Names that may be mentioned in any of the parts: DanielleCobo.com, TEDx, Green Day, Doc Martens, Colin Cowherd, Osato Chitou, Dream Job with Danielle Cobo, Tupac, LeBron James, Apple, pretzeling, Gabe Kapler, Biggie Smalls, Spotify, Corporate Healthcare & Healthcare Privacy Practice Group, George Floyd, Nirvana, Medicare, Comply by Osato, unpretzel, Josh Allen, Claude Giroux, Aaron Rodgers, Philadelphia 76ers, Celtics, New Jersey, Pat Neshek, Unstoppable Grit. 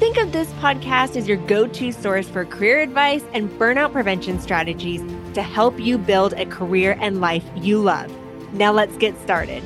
Think of this podcast as your go-to source for career advice and burnout prevention strategies to help you build a career and life you love. Now let's get started.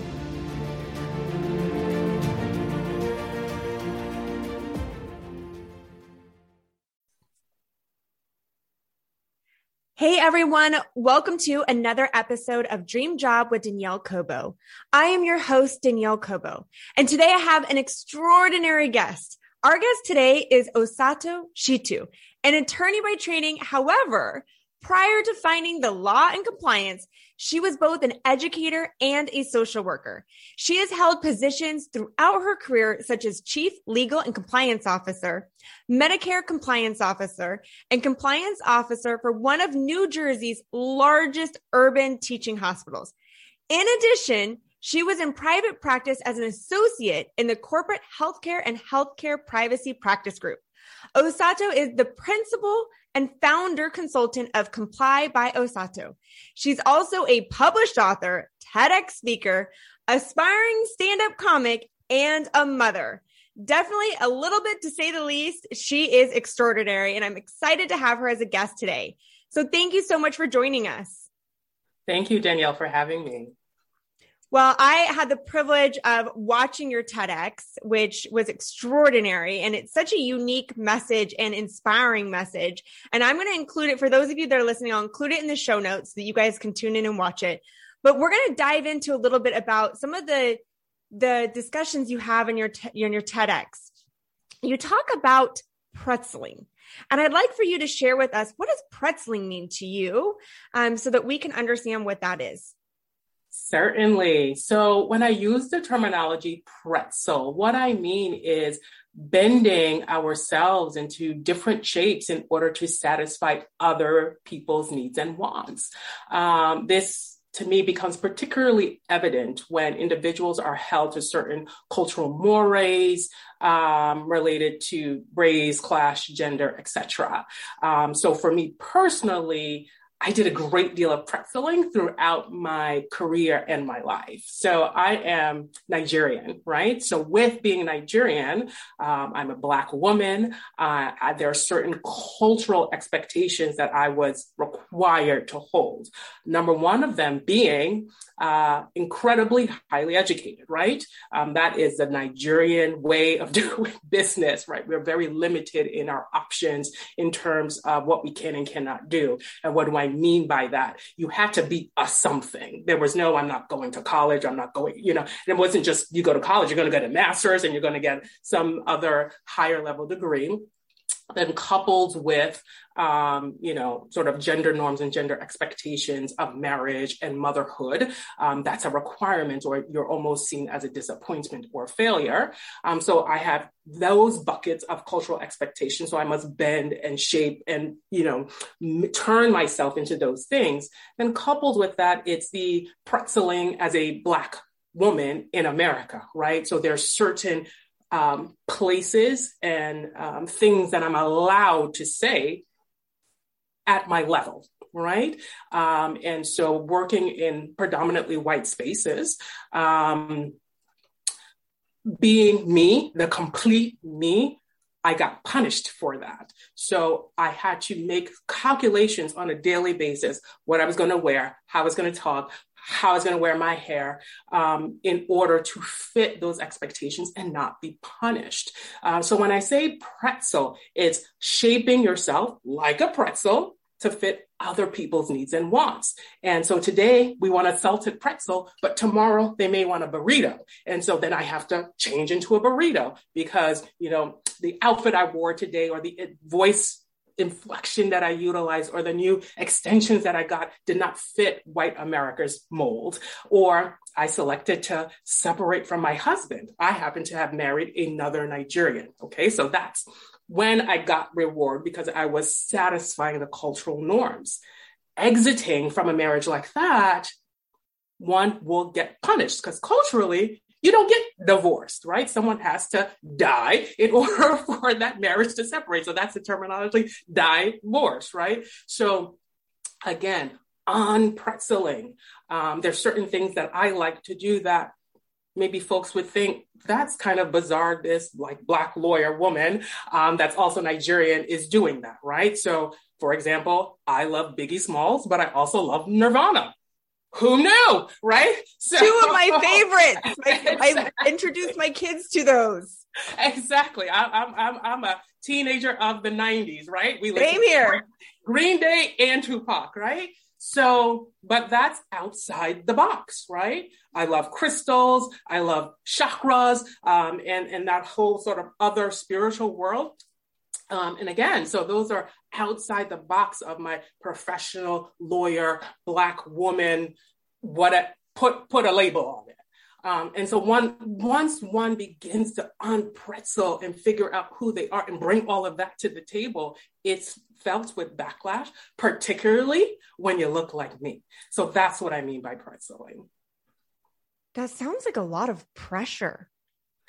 Hey everyone, welcome to another episode of Dream Job with Danielle Cobo. I am your host, Danielle Cobo, and today I have an extraordinary guest. Our guest today is Osato Chitou, an attorney by training. However, prior to finding the law and compliance, she was both an educator and a social worker. She has held positions throughout her career, such as Chief Legal and Compliance Officer, Medicare Compliance Officer, and Compliance Officer for one of New Jersey's largest urban teaching hospitals. In addition, she was in private practice as an associate in the Corporate Healthcare and Healthcare Privacy Practice Group. Osato is the principal and founder consultant of Comply by Osato. She's also a published author, TEDx speaker, aspiring stand-up comic, and a mother. Definitely a little bit to say the least. She is extraordinary, and I'm excited to have her as a guest today. So thank you so much for joining us. Thank you, Danielle, for having me. Well, I had the privilege of watching your TEDx, which was extraordinary, and it's such a unique message and inspiring message, and I'm going to include it for those of you that are listening. I'll include it in the show notes so that you guys can tune in and watch it, but we're going to dive into a little bit about some of the discussions you have in your TEDx. You talk about pretzeling, and I'd like for you to share with us, what does pretzeling mean to you, so that we can understand what that is? Certainly. So when I use the terminology pretzel, what I mean is bending ourselves into different shapes in order to satisfy other people's needs and wants. This to me becomes particularly evident when individuals are held to certain cultural mores related to race, class, gender, etc. So for me personally, I did a great deal of pretzeling throughout my career and my life. So I am Nigerian, right? So with being Nigerian, I'm a Black woman. There are certain cultural expectations that I was required to hold. Number one of them being incredibly highly educated, right? That is the Nigerian way of doing business, right? We're very limited in our options in terms of what we can and cannot do. And what do I mean by that? You had to be a something. There was no, I'm not going to college. I'm not going, and it wasn't just you go to college, you're going to get a master's and you're going to get some other higher level degree. Then coupled with, sort of gender norms and gender expectations of marriage and motherhood, that's a requirement, or you're almost seen as a disappointment or failure. So I have those buckets of cultural expectations. So I must bend and shape and, turn myself into those things. Then coupled with that, it's the pretzeling as a Black woman in America, right? So there's certain places and things that I'm allowed to say at my level, right? And so working in predominantly white spaces, being me, the complete me, I got punished for that. So I had to make calculations on a daily basis, what I was going to wear, how I was going to talk, how I was going to wear my hair in order to fit those expectations and not be punished. So when I say pretzel, it's shaping yourself like a pretzel to fit other people's needs and wants. And so today we want a salted pretzel, but tomorrow they may want a burrito. And so then I have to change into a burrito because, the outfit I wore today or the voice inflection that I utilized or the new extensions that I got did not fit white America's mold, or I selected to separate from my husband. I happen to have married another Nigerian. Okay, so that's when I got reward because I was satisfying the cultural norms. Exiting from a marriage like that, one will get punished, because culturally, you don't get divorced, right? Someone has to die in order for that marriage to separate. So that's the terminology, divorce, right? So again, on pretzeling, there's certain things that I like to do that maybe folks would think that's kind of bizarre. This like Black lawyer woman that's also Nigerian is doing that, right? So for example, I love Biggie Smalls, but I also love Nirvana. Who knew, right? So, two of my favorites. Exactly. I introduced my kids to those. Exactly. I'm a teenager of the 90s, right? We live here. Green Day and Tupac, right? So, but that's outside the box, right? I love crystals. I love chakras, and that whole sort of other spiritual world. And again, so those are outside the box of my professional lawyer, Black woman, put a label on it. And so once one begins to unpretzel and figure out who they are and bring all of that to the table, it's felt with backlash, particularly when you look like me. So that's what I mean by pretzeling. That sounds like a lot of pressure.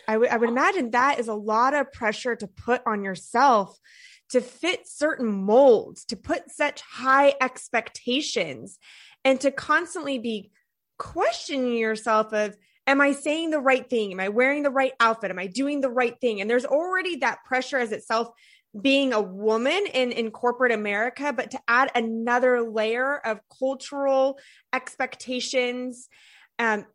I would imagine that is a lot of pressure to put on yourself, to fit certain molds, to put such high expectations, and to constantly be questioning yourself of, am I saying the right thing? Am I wearing the right outfit? Am I doing the right thing? And there's already that pressure as itself being a woman in corporate America, but to add another layer of cultural expectations, that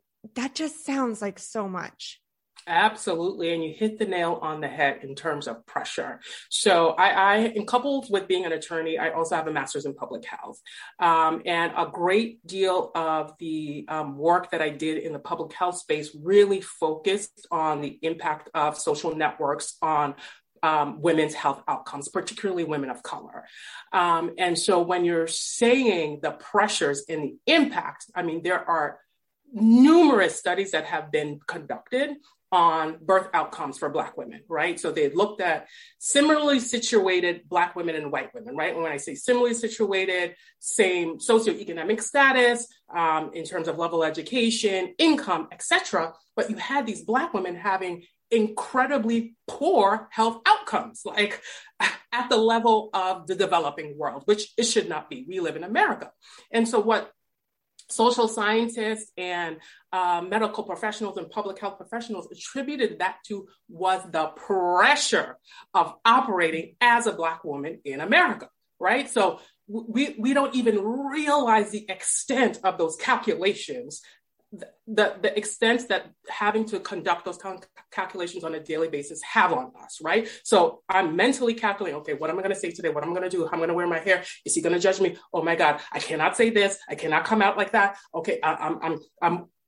just sounds like so much. Absolutely. And you hit the nail on the head in terms of pressure. So I, coupled with being an attorney, I also have a master's in public health. And a great deal of the work that I did in the public health space really focused on the impact of social networks on women's health outcomes, particularly women of color. And so when you're saying the pressures and the impact, I mean, there are numerous studies that have been conducted on birth outcomes for Black women, right? So they looked at similarly situated Black women and white women, right? And when I say similarly situated, same socioeconomic status, in terms of level education, income, etc. But you had these Black women having incredibly poor health outcomes, like at the level of the developing world, which it should not be. We live in America. And so what social scientists and medical professionals and public health professionals attributed that to was the pressure of operating as a Black woman in America, right? So we don't even realize the extent of those calculations, the extent that having to conduct those calculations on a daily basis have on us, right? So I'm mentally calculating, okay, what am I going to say today? What am I going to do? How am I going to wear my hair? Is he going to judge me? Oh my God, I cannot say this. I cannot come out like that. Okay,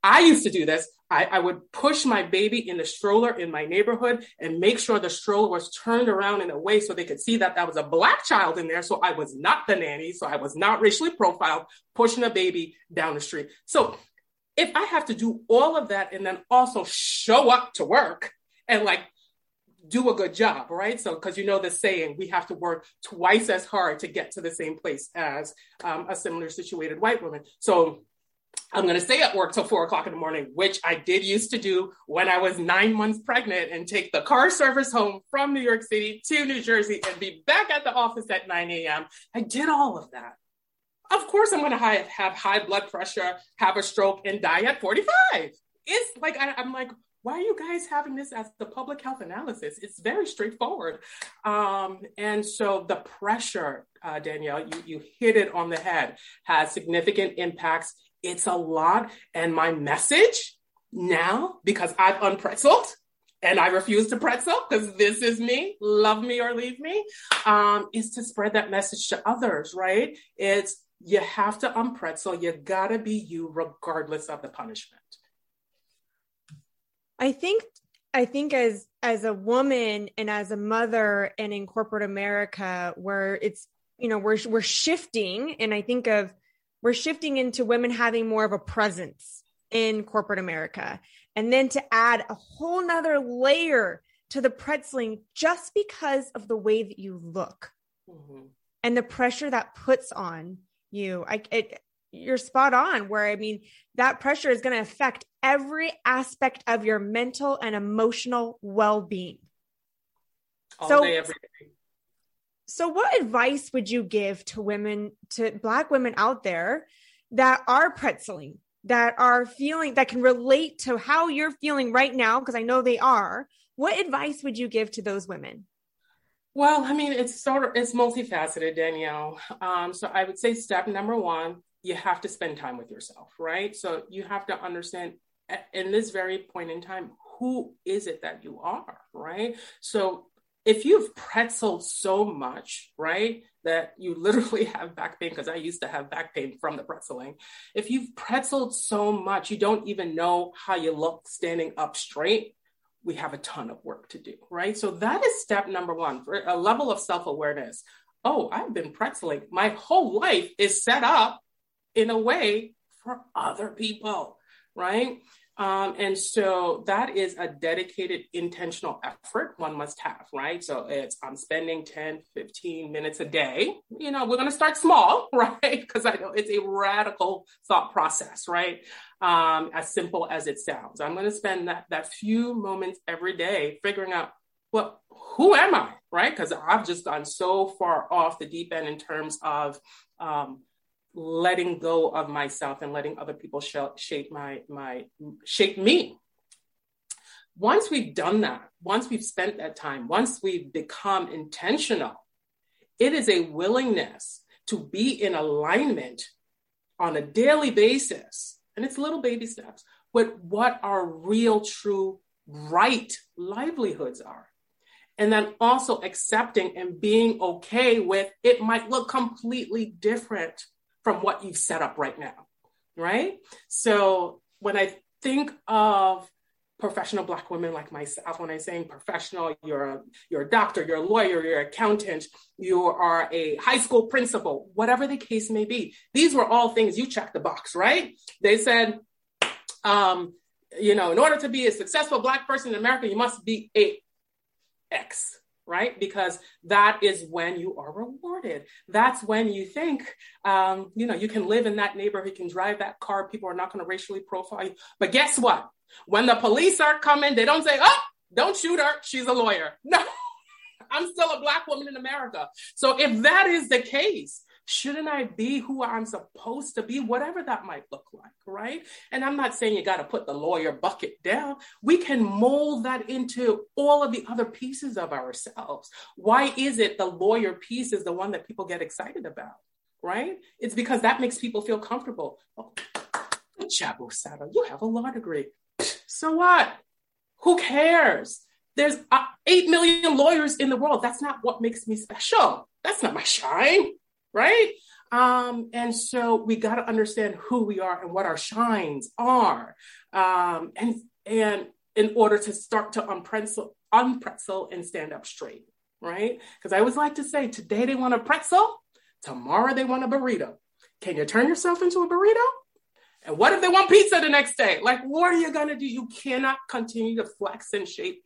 I used to do this. I would push my baby in the stroller in my neighborhood and make sure the stroller was turned around in a way so they could see that that was a Black child in there. So I was not the nanny. So I was not racially profiled, pushing a baby down the street. So if I have to do all of that and then also show up to work and like do a good job, right? So, because you know the saying, we have to work twice as hard to get to the same place as a similar situated white woman. So I'm going to stay at work till 4:00 in the morning, which I did used to do when I was 9 months pregnant and take the car service home from New York City to New Jersey and be back at the office at 9 a.m. I did all of that. Of course, I'm going to have high blood pressure, have a stroke, and die at 45. It's like, I'm like, why are you guys having this as the public health analysis? It's very straightforward. And so the pressure, Danielle, you hit it on the head, has significant impacts. It's a lot. And my message now, because I've unpretzeled, and I refuse to pretzel because this is me, love me or leave me, is to spread that message to others, right? It's, you have to unpretzel. You gotta be you regardless of the punishment. I think as a woman and as a mother and in corporate America, where it's, you know, we're shifting, and I think of, we're shifting into women having more of a presence in corporate America. And then to add a whole nother layer to the pretzeling just because of the way that you look. Mm-hmm. And the pressure that puts on you, you're spot on where, I mean, that pressure is going to affect every aspect of your mental and emotional well-being. All day, every day. So what advice would you give to women, to Black women out there that are pretzeling, that are feeling, that can relate to how you're feeling right now? Because I know they are. What advice would you give to those women? Well, I mean, it's multifaceted, Danielle. So I would say step number one, you have to spend time with yourself, right? So you have to understand in this very point in time, who is it that you are, right? So if you've pretzeled so much, right, that you literally have back pain, because I used to have back pain from the pretzeling. If you've pretzeled so much, you don't even know how you look standing up straight, we have a ton of work to do, right? So that is step number one, for a level of self-awareness. Oh, I've been pretzeling. My whole life is set up in a way for other people, right? And so that is a dedicated, intentional effort one must have, right? So it's, I'm spending 10, 15 minutes a day. You know, we're going to start small, right? Because I know it's a radical thought process, right? As simple as it sounds. I'm going to spend that few moments every day figuring out, well, who am I, right? Because I've just gone so far off the deep end in terms of, letting go of myself and letting other people shape me. Once we've done that, once we've spent that time, once we've become intentional, it is a willingness to be in alignment on a daily basis. And it's little baby steps with what our real, true, right livelihoods are. And then also accepting and being okay with it might look completely different from what you've set up right now, right? So when I think of professional Black women like myself, when I'm saying professional, you're a doctor, you're a lawyer, you're an accountant, you are a high school principal, whatever the case may be. These were all things you checked the box, right? They said, in order to be a successful Black person in America, you must be a X. Right? Because that is when you are rewarded. That's when you think, you can live in that neighborhood, you can drive that car, people are not going to racially profile you. But guess what? When the police are coming, they don't say, oh, don't shoot her, she's a lawyer. No, I'm still a Black woman in America. So if that is the case, shouldn't I be who I'm supposed to be, whatever that might look like, right? And I'm not saying you got to put the lawyer bucket down. We can mold that into all of the other pieces of ourselves. Why is it the lawyer piece is the one that people get excited about, right? It's because that makes people feel comfortable. Oh, good job, Osato. You have a law degree. So what? Who cares? There's 8 million lawyers in the world. That's not what makes me special. That's not my shine. Right? And so we got to understand who we are and what our shines are. And in order to start to unpretzel and stand up straight, right? Because I always like to say, today they want a pretzel, tomorrow they want a burrito. Can you turn yourself into a burrito? And what if they want pizza the next day? Like, what are you going to do? You cannot continue to flex and shape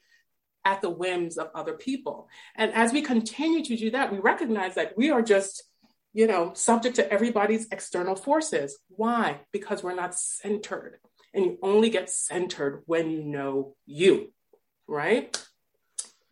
at the whims of other people. And as we continue to do that, we recognize that we are just subject to everybody's external forces. Why? Because we're not centered. And you only get centered when you know you, right?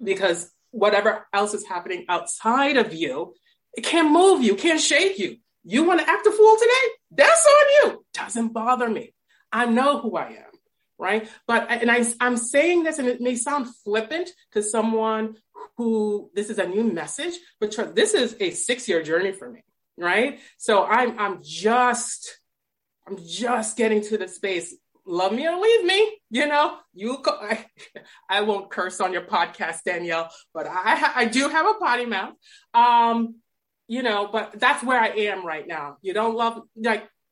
Because whatever else is happening outside of you, it can't move you, can't shake you. You want to act a fool today? That's on you. Doesn't bother me. I know who I am, right? I'm saying this, and it may sound flippant to someone who, this is a new message, but this is a 6-year journey for me, right? So I'm just getting to the space. Love me or leave me, I won't curse on your podcast, Danielle, but I do have a potty mouth, but that's where I am right now. You don't love,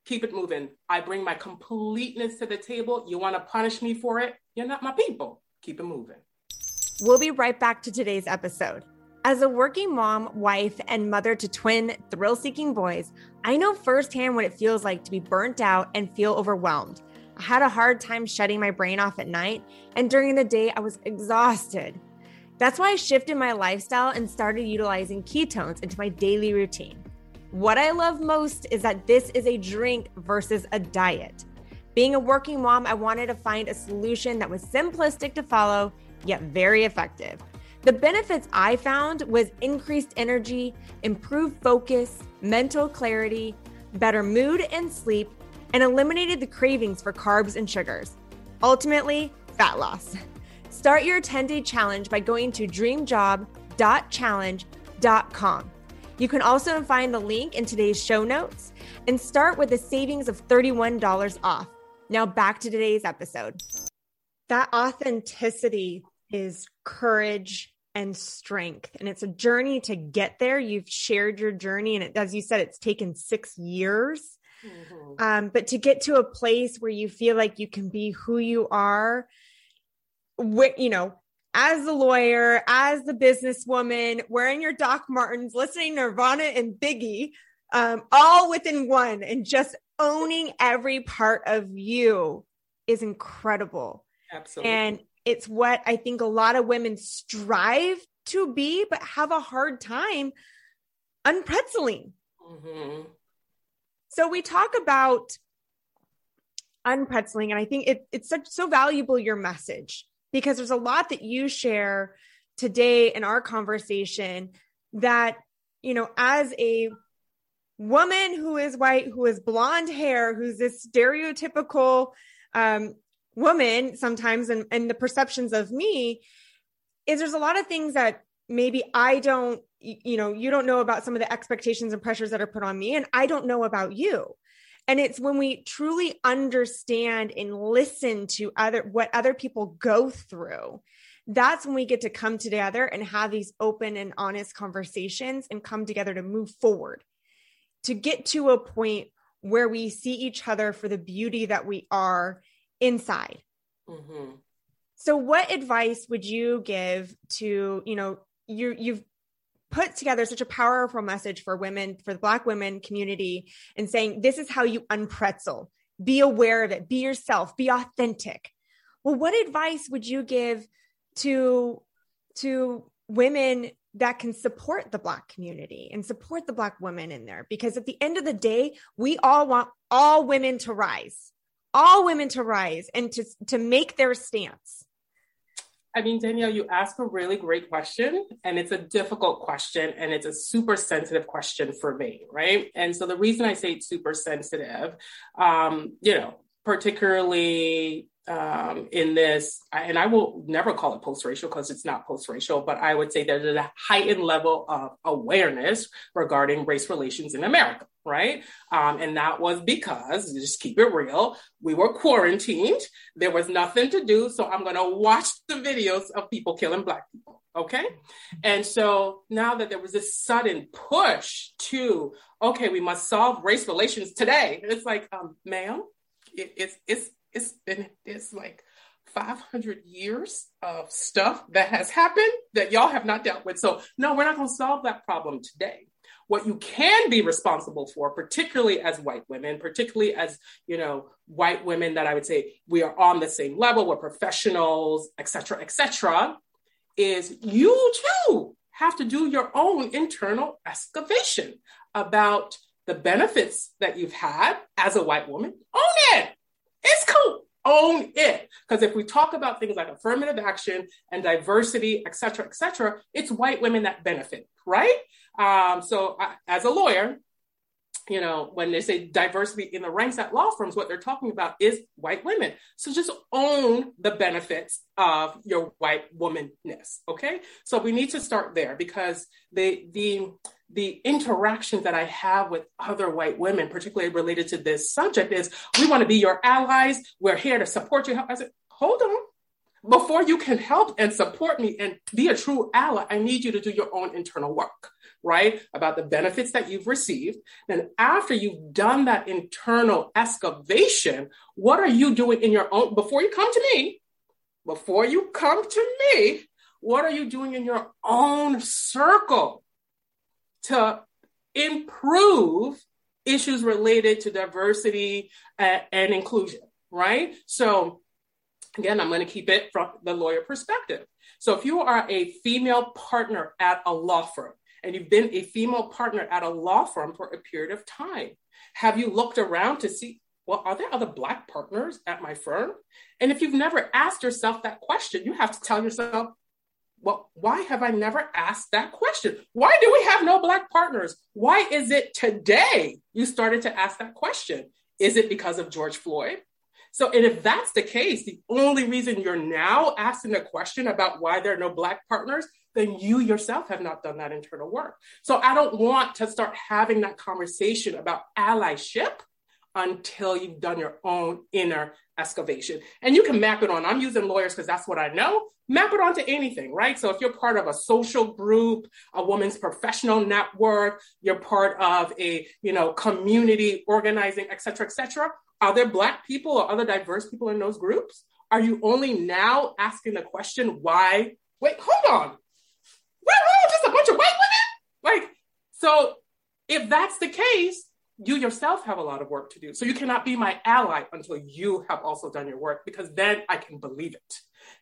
keep it moving. I bring my completeness to the table. You want to punish me for it? You're not my people. Keep it moving. We'll be right back to today's episode. As a working mom, wife, and mother to twin thrill-seeking boys, I know firsthand what it feels like to be burnt out and feel overwhelmed. I had a hard time shutting my brain off at night, and during the day, I was exhausted. That's why I shifted my lifestyle and started utilizing ketones into my daily routine. What I love most is that this is a drink versus a diet. Being a working mom, I wanted to find a solution that was simplistic to follow, yet very effective. The benefits I found was increased energy, improved focus, mental clarity, better mood and sleep, and eliminated the cravings for carbs and sugars. Ultimately, fat loss. Start your 10-day challenge by going to dreamjob.challenge.com. You can also find the link in today's show notes and start with a savings of $31 off. Now back to today's episode. That authenticity is courage and strength. And it's a journey to get there. You've shared your journey. And it, as you said, it's taken 6 years. Mm-hmm. But to get to a place where you feel like you can be who you are, you know, as the lawyer, as the businesswoman, wearing your Doc Martens, listening to Nirvana and Biggie, all within one, and just owning every part of you is incredible. Absolutely. And it's what I think a lot of women strive to be, but have a hard time unpretzeling. Mm-hmm. So we talk about unpretzeling, and I think it's so valuable, your message. Because there's a lot that you share today in our conversation that, you know, as a woman who is white, who has blonde hair, who's this stereotypical woman sometimes, and the perceptions of me is there's a lot of things that maybe I don't, you know, you don't know about some of the expectations and pressures that are put on me, and I don't know about you. And it's when we truly understand and listen to what other people go through, that's when we get to come together and have these open and honest conversations and come together to move forward, to get to a point where we see each other for the beauty that we are inside. Mm-hmm. So what advice would you give to, you know, you've put together such a powerful message for women, for the Black women community, and saying, this is how you unpretzel, be aware of it, be yourself, be authentic. Well, what advice would you give to women that can support the Black community and support the Black women in there? Because at the end of the day, we all want all women to rise and to make their stance. I mean, Danielle, you ask a really great question, and it's a difficult question, and it's a super sensitive question for me, right? And so the reason I say it's super sensitive, you know, particularly in this, and I will never call it post-racial because it's not post-racial, but I would say there's a heightened level of awareness regarding race relations in America, right? And that was because, just keep it real, we were quarantined. There was nothing to do. So I'm going to watch the videos of people killing Black people. Okay. And so now that there was this sudden push to, okay, we must solve race relations today. It's like, ma'am, it's been, it's like 500 years of stuff that has happened that y'all have not dealt with. So no, we're not going to solve that problem today. What you can be responsible for, particularly as white women, particularly as, you know, white women that I would say we are on the same level, we're professionals, et cetera, is you too have to do your own internal excavation about the benefits that you've had as a white woman. Own it. It's cool. Own it. Because if we talk about things like affirmative action and diversity, et cetera, it's white women that benefit, right? So as a lawyer, you know, when they say diversity in the ranks at law firms, what they're talking about is white women. So just own the benefits of your white womanness, okay? So we need to start there, because the interactions that I have with other white women, particularly related to this subject, is we want to be your allies. We're here to support you. I said, hold on. Before you can help and support me and be a true ally, I need you to do your own internal work, right? About the benefits that you've received. Then after you've done that internal excavation, what are you doing in your own, before you come to me, what are you doing in your own circle to improve issues related to diversity and inclusion, right? So again, I'm going to keep it from the lawyer perspective. So if you are a female partner at a law firm and you've been a female partner at a law firm for a period of time? Have you looked around to see, well, are there other Black partners at my firm? And if you've never asked yourself that question, you have to tell yourself, well, why have I never asked that question? Why do we have no Black partners? Why is it today you started to ask that question? Is it because of George Floyd? So, and if that's the case, the only reason you're now asking the question about why there are no Black partners, then you yourself have not done that internal work. So I don't want to start having that conversation about allyship until you've done your own inner excavation. And you can map it on. I'm using lawyers because that's what I know. Map it onto anything, right? So if you're part of a social group, a woman's professional network, you're part of a, community organizing, et cetera, et cetera. Are there Black people or other diverse people in those groups? Are you only now asking the question why? Wait, hold on. We're just a bunch of white women? So if that's the case, you yourself have a lot of work to do. So you cannot be my ally until you have also done your work, because then I can believe it.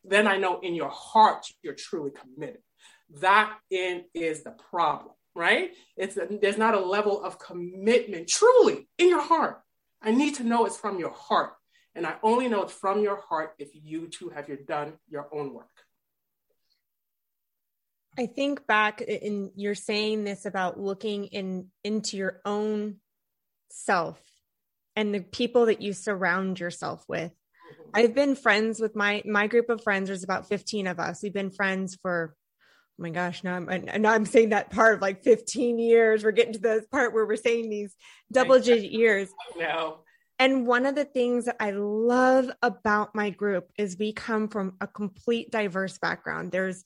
Then I know in your heart, you're truly committed. That is the problem, right? There's not a level of commitment truly in your heart. I need to know it's from your heart. And I only know it's from your heart if you too have done your own work. I think back in you're saying this about looking into your own self and the people that you surround yourself with. I've been friends with my group of friends. There's about 15 of us. We've been friends for, oh my gosh, now I'm saying that part of 15 years. We're getting to the part where we're saying these double digit years. No. And one of the things that I love about my group is we come from a complete diverse background. There's,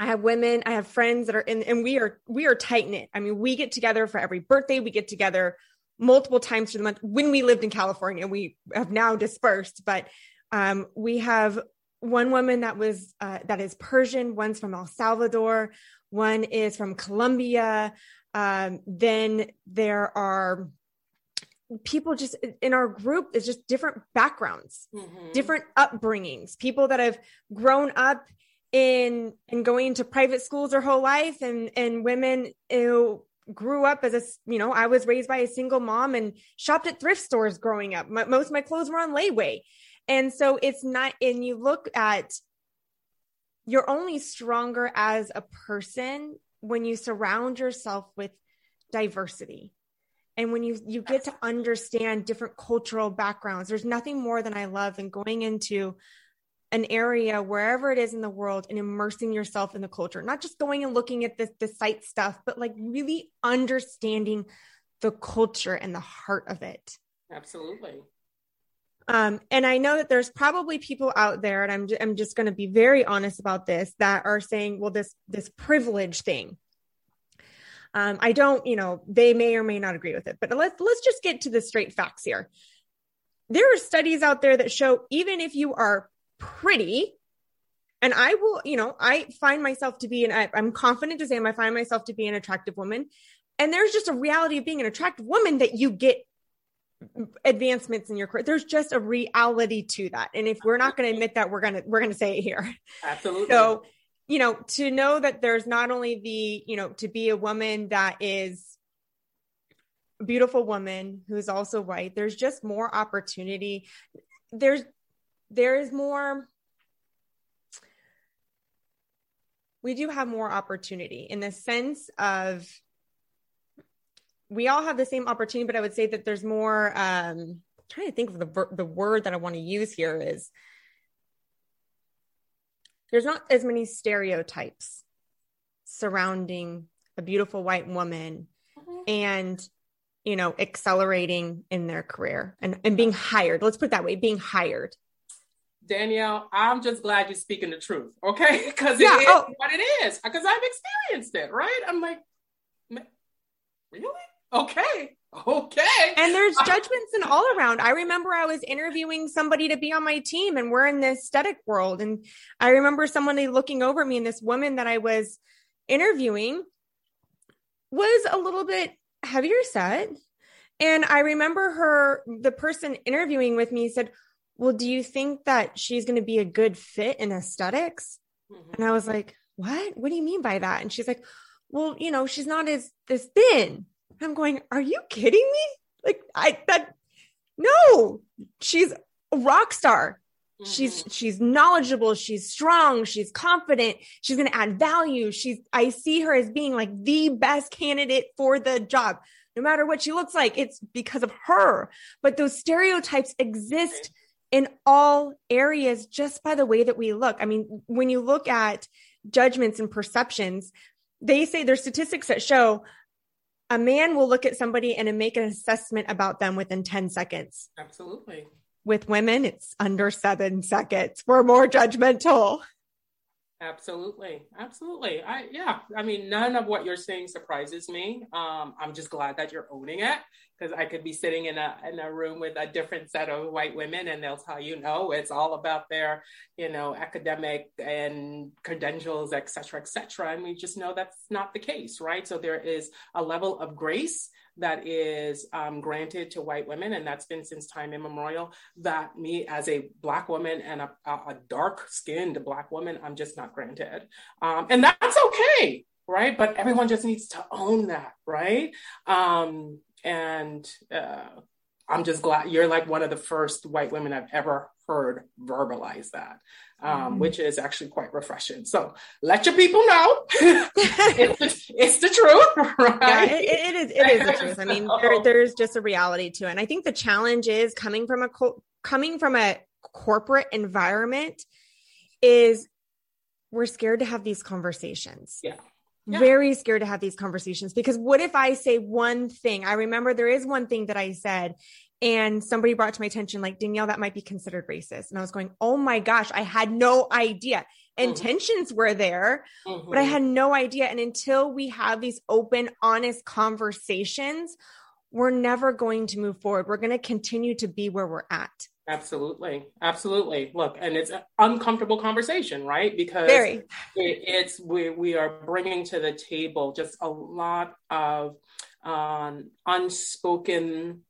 I have women, I have friends that are in, and we are tight knit. I mean, we get together for every birthday. We get together multiple times through the month. When we lived in California, we have now dispersed, but we have one woman that was, that is Persian. One's from El Salvador. One is from Colombia. Then there are people just in our group. It's just different backgrounds, different upbringings, people that have grown up in going to private schools their whole life, and women who grew up as I was raised by a single mom and shopped at thrift stores growing up. Most of my clothes were on layaway. And so it's not, and you look at, you're only stronger as a person when you surround yourself with diversity. And when you get to understand different cultural backgrounds, there's nothing more than I love than going into an area, wherever it is in the world, and immersing yourself in the culture, not just going and looking at the site stuff, but really understanding the culture and the heart of it. Absolutely. And I know that there's probably people out there, and I'm just going to be very honest about this, that are saying, well, this privilege thing, I don't, they may or may not agree with it, but let's just get to the straight facts here. There are studies out there that show, even if you are pretty, and I will, I find myself to be, and I'm confident to say, I find myself to be an attractive woman. And there's just a reality of being an attractive woman that you get advancements in your career. There's just a reality to that. And if we're not going to admit that, we're going to say it here. Absolutely. So, to know that there's not only the, to be a woman that is a beautiful woman who's also white, there's just more opportunity. There is more, we do have more opportunity in the sense of we all have the same opportunity, but I would say that there's more, I'm trying to think of the word that I want to use here is there's not as many stereotypes surrounding a beautiful white woman and, accelerating in their career and being hired. Let's put it that way, being hired. Danielle, I'm just glad you're speaking the truth, okay? Because it is what it is, because I've experienced it, right? I'm like, really? Okay. And there's judgments and all around. I remember I was interviewing somebody to be on my team, and we're in the aesthetic world. And I remember somebody looking over at me, and this woman that I was interviewing was a little bit heavier set. And I remember the person interviewing with me said, well, do you think that she's going to be a good fit in aesthetics? And I was like, what do you mean by that? And she's like, well, you know, she's not as thin. I'm going, are you kidding me? Like no, she's a rock star. Mm-hmm. She's knowledgeable. She's strong. She's confident. She's going to add value. I see her as being like the best candidate for the job, no matter what she looks like. It's because of her. But those stereotypes exist in all areas just by the way that we look. I mean, when you look at judgments and perceptions, they say there's statistics that show a man will look at somebody and make an assessment about them within 10 seconds. Absolutely. With women, it's under 7 seconds. We're more judgmental. Absolutely. Absolutely. I mean, none of what you're saying surprises me. I'm just glad that you're owning it, because I could be sitting in a room with a different set of white women and they'll tell you, no, it's all about their, academic and credentials, et cetera, et cetera. And we just know that's not the case, right? So there is a level of grace that is granted to white women. And that's been since time immemorial, that me as a Black woman and a dark skinned Black woman, I'm just not granted. And that's okay, right? But everyone just needs to own that, right? And I'm just glad you're like one of the first white women I've ever heard verbalize that, which is actually quite refreshing. So let your people know it's the truth, right? Yeah, it is the truth. I mean, there's just a reality to it. And I think the challenge is coming from a corporate environment is we're scared to have these conversations. Yeah. Yeah. Very scared to have these conversations, because what if I say one thing? I remember there is one thing that I said and somebody brought to my attention, like, Danielle, that might be considered racist. And I was going, oh my gosh, I had no idea. Intentions were there, but I had no idea. And until we have these open, honest conversations, we're never going to move forward. We're going to continue to be where we're at. Absolutely. Absolutely. Look, and it's an uncomfortable conversation, right? Because we are bringing to the table just a lot of unspoken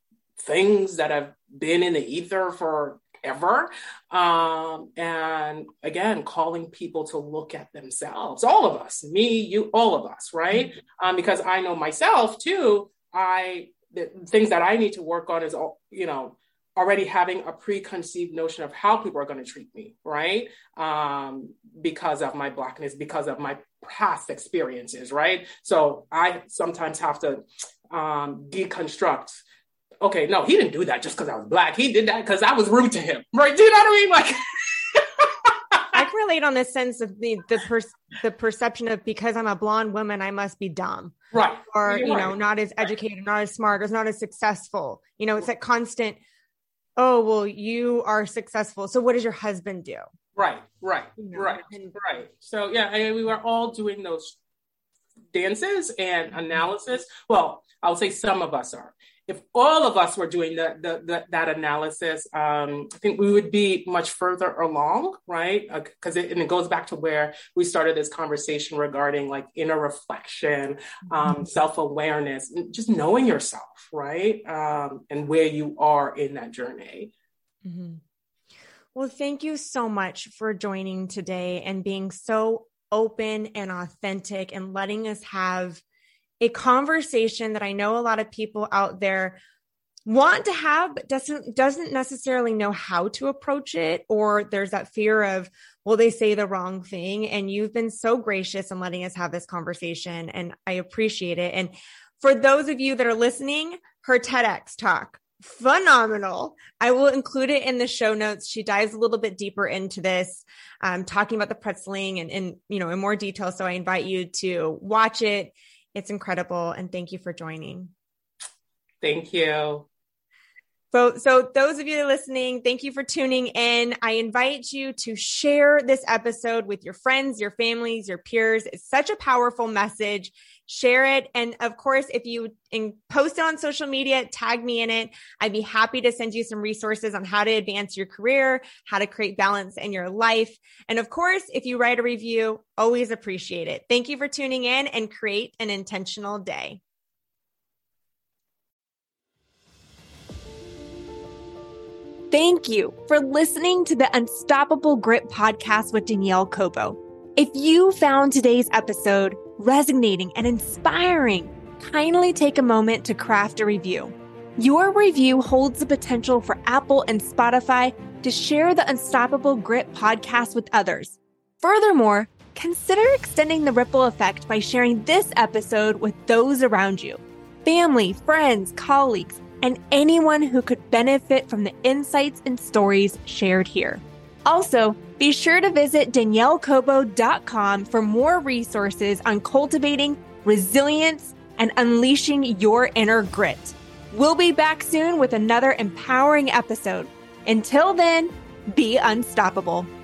things that have been in the ether forever. And again, calling people to look at themselves, all of us, me, you, all of us, right? Because I know myself too. The things that I need to work on is, already having a preconceived notion of how people are going to treat me, right? Because of my Blackness, because of my past experiences, right? So I sometimes have to deconstruct. Okay, no, he didn't do that just because I was Black. He did that because I was rude to him, right? Do you know what I mean? Like, I can relate on the sense of the perception of, because I'm a blonde woman, I must be dumb. Right. Or, not as educated, not as smart, or not as successful. It's that constant, oh, well, you are successful, so what does your husband do? Right. So yeah, we were all doing those dances and analysis. Well, I'll say some of us are. If all of us were doing that analysis, I think we would be much further along, right? Because it goes back to where we started this conversation regarding like inner reflection, self-awareness, just knowing yourself, right? And where you are in that journey. Mm-hmm. Well, thank you so much for joining today and being so open and authentic and letting us have a conversation that I know a lot of people out there want to have, but doesn't necessarily know how to approach it. Or there's that fear of, will they say the wrong thing? And you've been so gracious in letting us have this conversation, and I appreciate it. And for those of you that are listening, her TEDx talk, phenomenal. I will include it in the show notes. She dives a little bit deeper into this, talking about the pretzeling and in more detail. So I invite you to watch it. It's incredible. And thank you for joining. Thank you. So those of you listening, thank you for tuning in. I invite you to share this episode with your friends, your families, your peers. It's such a powerful message. Share it. And of course, if you post it on social media, tag me in it. I'd be happy to send you some resources on how to advance your career, how to create balance in your life. And of course, if you write a review, always appreciate it. Thank you for tuning in, and create an intentional day. Thank you for listening to the Unstoppable Grit podcast with Danielle Cobo. If you found today's episode resonating, and inspiring, kindly take a moment to craft a review. Your review holds the potential for Apple and Spotify to share the Unstoppable Grit podcast with others. Furthermore, consider extending the ripple effect by sharing this episode with those around you, family, friends, colleagues, and anyone who could benefit from the insights and stories shared here. Also, be sure to visit DanielleCobo.com for more resources on cultivating resilience and unleashing your inner grit. We'll be back soon with another empowering episode. Until then, be unstoppable.